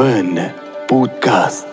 عنوان بودكاست.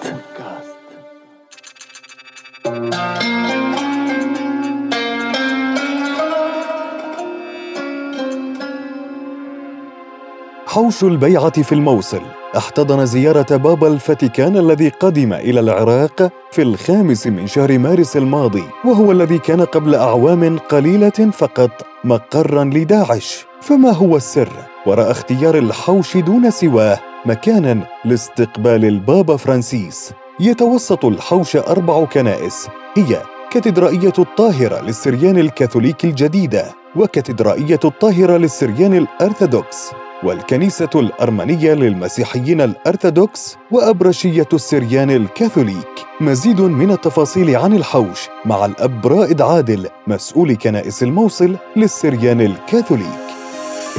حوش البيعة في الموصل احتضن زيارة بابا الفاتيكان الذي قدم إلى العراق في 5 من شهر مارس الماضي، وهو الذي كان قبل أعوام قليلة فقط مقراً لداعش. فما هو السر وراء اختيار الحوش دون سواه مكاناً لاستقبال البابا فرانسيس؟ يتوسط الحوش 4 كنائس، هي كاتدرائية الطاهرة للسريان الكاثوليك الجديدة، وكاتدرائية الطاهرة للسريان الأرثوذكس، والكنيسة الأرمنية للمسيحيين الأرثوذكس، وأبرشية السريان الكاثوليك. مزيد من التفاصيل عن الحوش مع الأب رائد عادل، مسؤول كنائس الموصل للسريان الكاثوليك.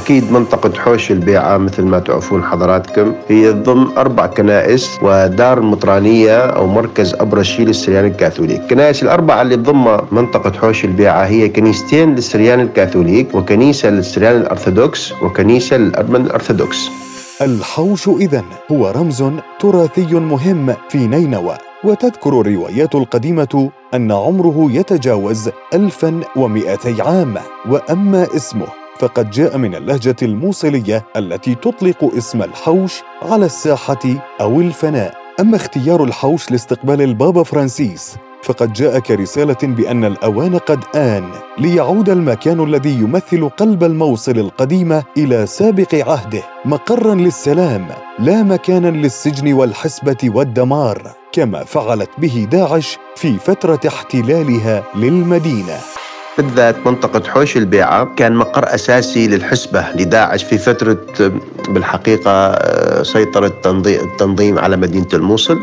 أكيد منطقة حوش البيعة مثل ما تعرفون حضراتكم هي ضمن 4 كنائس ودار المطرانية أو مركز أبرشي للسريان الكاثوليك. كنائس 4 اللي تضم منطقة حوش البيعة هي 2 كنيستين للسريان الكاثوليك، وكنيسة للسريان الأرثوذكس، وكنيسة للأرمن الأرثوذكس. الحوش إذن هو رمز تراثي مهم في نينوى، وتذكر الروايات القديمة أن عمره يتجاوز 1200 عام. وأما اسمه فقد جاء من اللهجة الموصلية التي تطلق اسم الحوش على الساحة أو الفناء. أما اختيار الحوش لاستقبال البابا فرانسيس فقد جاء كرسالة بأن الأوان قد آن ليعود المكان الذي يمثل قلب الموصل القديمة إلى سابق عهده، مقراً للسلام لا مكاناً للسجن والحسبة والدمار، كما فعلت به داعش في فترة احتلالها للمدينة. بالذات منطقة حوش البيعة كان مقر أساسي للحسبة لداعش في فترة بالحقيقة سيطرة التنظيم على مدينة الموصل.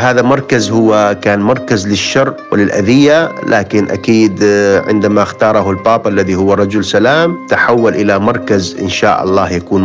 هذا مركز هو كان مركز للشر وللأذية، لكن أكيد عندما اختاره البابا الذي هو رجل سلام تحول إلى مركز إن شاء الله يكون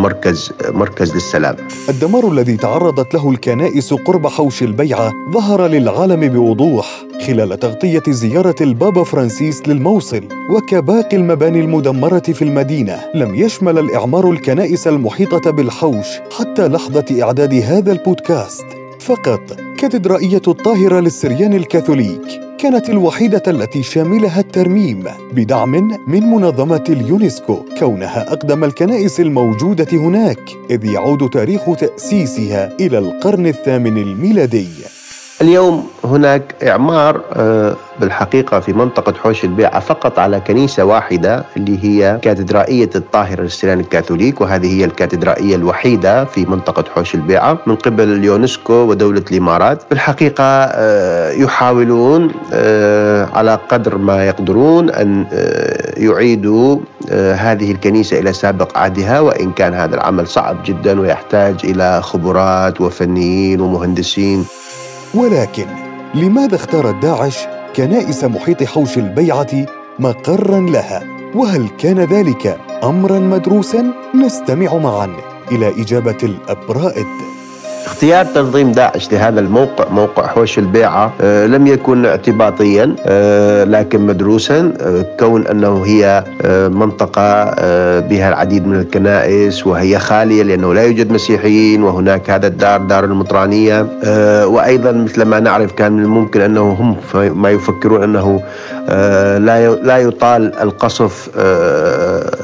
مركز للسلام. الدمار الذي تعرضت له الكنائس قرب حوش البيعة ظهر للعالم بوضوح خلال تغطية زيارة البابا فرانسيس للموصل. وكباقي المباني المدمرة في المدينة لم يشمل الإعمار الكنائس المحيطة بالحوش حتى لحظة إعداد هذا البودكاست. فقط كاتدرائية الطاهرة للسريان الكاثوليك كانت الوحيدة التي شاملها الترميم بدعم من منظمة اليونسكو، كونها أقدم الكنائس الموجودة هناك، إذ يعود تاريخ تأسيسها إلى القرن الثامن الميلادي. اليوم هناك إعمار بالحقيقة في منطقة حوش البيعة فقط على كنيسة واحدة اللي هي كاتدرائية الطاهرة للسريان الكاثوليك، وهذه هي الكاتدرائية الوحيدة في منطقة حوش البيعة من قبل اليونسكو ودولة الإمارات. بالحقيقة يحاولون على قدر ما يقدرون أن يعيدوا هذه الكنيسة إلى سابق عهدها، وإن كان هذا العمل صعب جدا ويحتاج إلى خبرات وفنيين ومهندسين. ولكن لماذا اختارت داعش كنائس محيط حوش البيعة مقراً لها؟ وهل كان ذلك أمراً مدروساً؟ نستمع معاً إلى إجابة الأب رائد. اختيار تنظيم داعش لهذا الموقع، موقع حوش البيعة، لم يكن اعتباطيا لكن مدروسا، كون أنه هي منطقة بها العديد من الكنائس وهي خالية لأنه لا يوجد مسيحيين، وهناك هذا الدار دار المطرانية. وأيضا مثل ما نعرف كان من الممكن أنه هم ما يفكرون أنه لا يطال القصف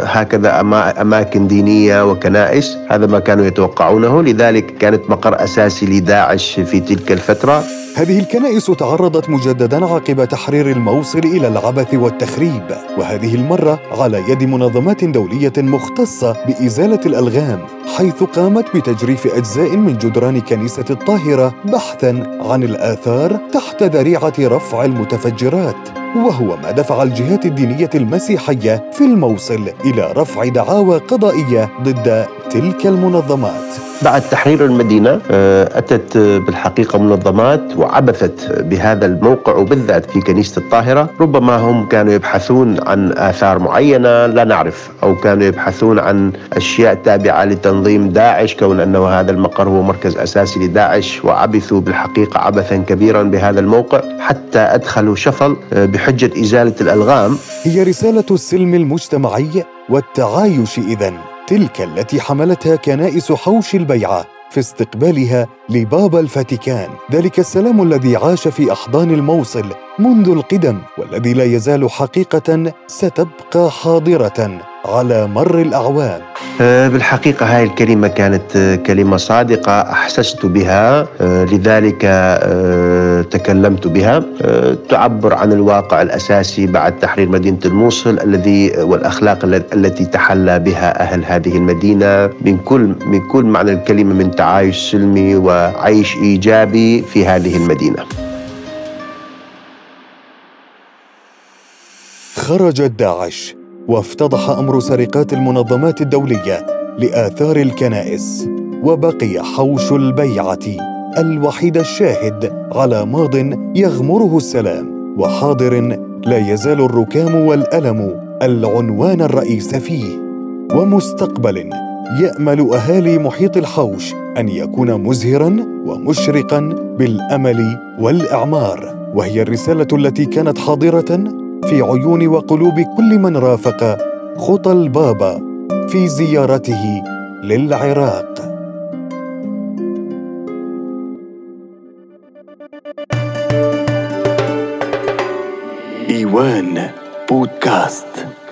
هكذا أماكن دينية وكنائس، هذا ما كانوا يتوقعونه، لذلك كانت مقر أساسي لداعش في تلك الفترة. هذه الكنائس تعرضت مجدداً عقب تحرير الموصل إلى العبث والتخريب، وهذه المرة على يد منظمات دولية مختصة بإزالة الألغام، حيث قامت بتجريف أجزاء من جدران كنيسة الطاهرة بحثاً عن الآثار تحت ذريعة رفع المتفجرات، وهو ما دفع الجهات الدينية المسيحية في الموصل إلى رفع دعاوى قضائية ضد تلك المنظمات. بعد تحرير المدينة أتت بالحقيقة منظمات وعبثت بهذا الموقع، وبالذات في كنيسة الطاهرة. ربما هم كانوا يبحثون عن آثار معينة لا نعرف، أو كانوا يبحثون عن أشياء تابعة لتنظيم داعش، كون أنه هذا المقر هو مركز أساسي لداعش، وعبثوا بالحقيقة عبثا كبيرا بهذا الموقع حتى أدخلوا شفل بحجة إزالة الألغام. هي رسالة السلم المجتمعي والتعايش إذن، تلك التي حملتها كنائس حوش البيعة في استقبالها لبابا الفاتيكان، ذلك السلام الذي عاش في أحضان الموصل منذ القدم والذي لا يزال حقيقة ستبقى حاضرة على مر الأعوام. بالحقيقة هاي الكلمة كانت كلمة صادقة، أحسست بها، لذلك تكلمت بها، تعبر عن الواقع الأساسي بعد تحرير مدينة الموصل والأخلاق التي تحلى بها أهل هذه المدينة من كل معنى الكلمة، من تعايش سلمي وعيش إيجابي في هذه المدينة. خرجت داعش وافتضح أمر سرقات المنظمات الدولية لآثار الكنائس، وبقي حوش البيعة الوحيد الشاهد على ماضٍ يغمره السلام وحاضر لا يزال الركام والألم العنوان الرئيس فيه، ومستقبل يأمل أهالي محيط الحوش أن يكون مزهراً ومشرقاً بالأمل والإعمار. وهي الرسالة التي كانت حاضرة في عيون وقلوب كل من رافق خطى البابا في زيارته للعراق. إيوان بودكاست.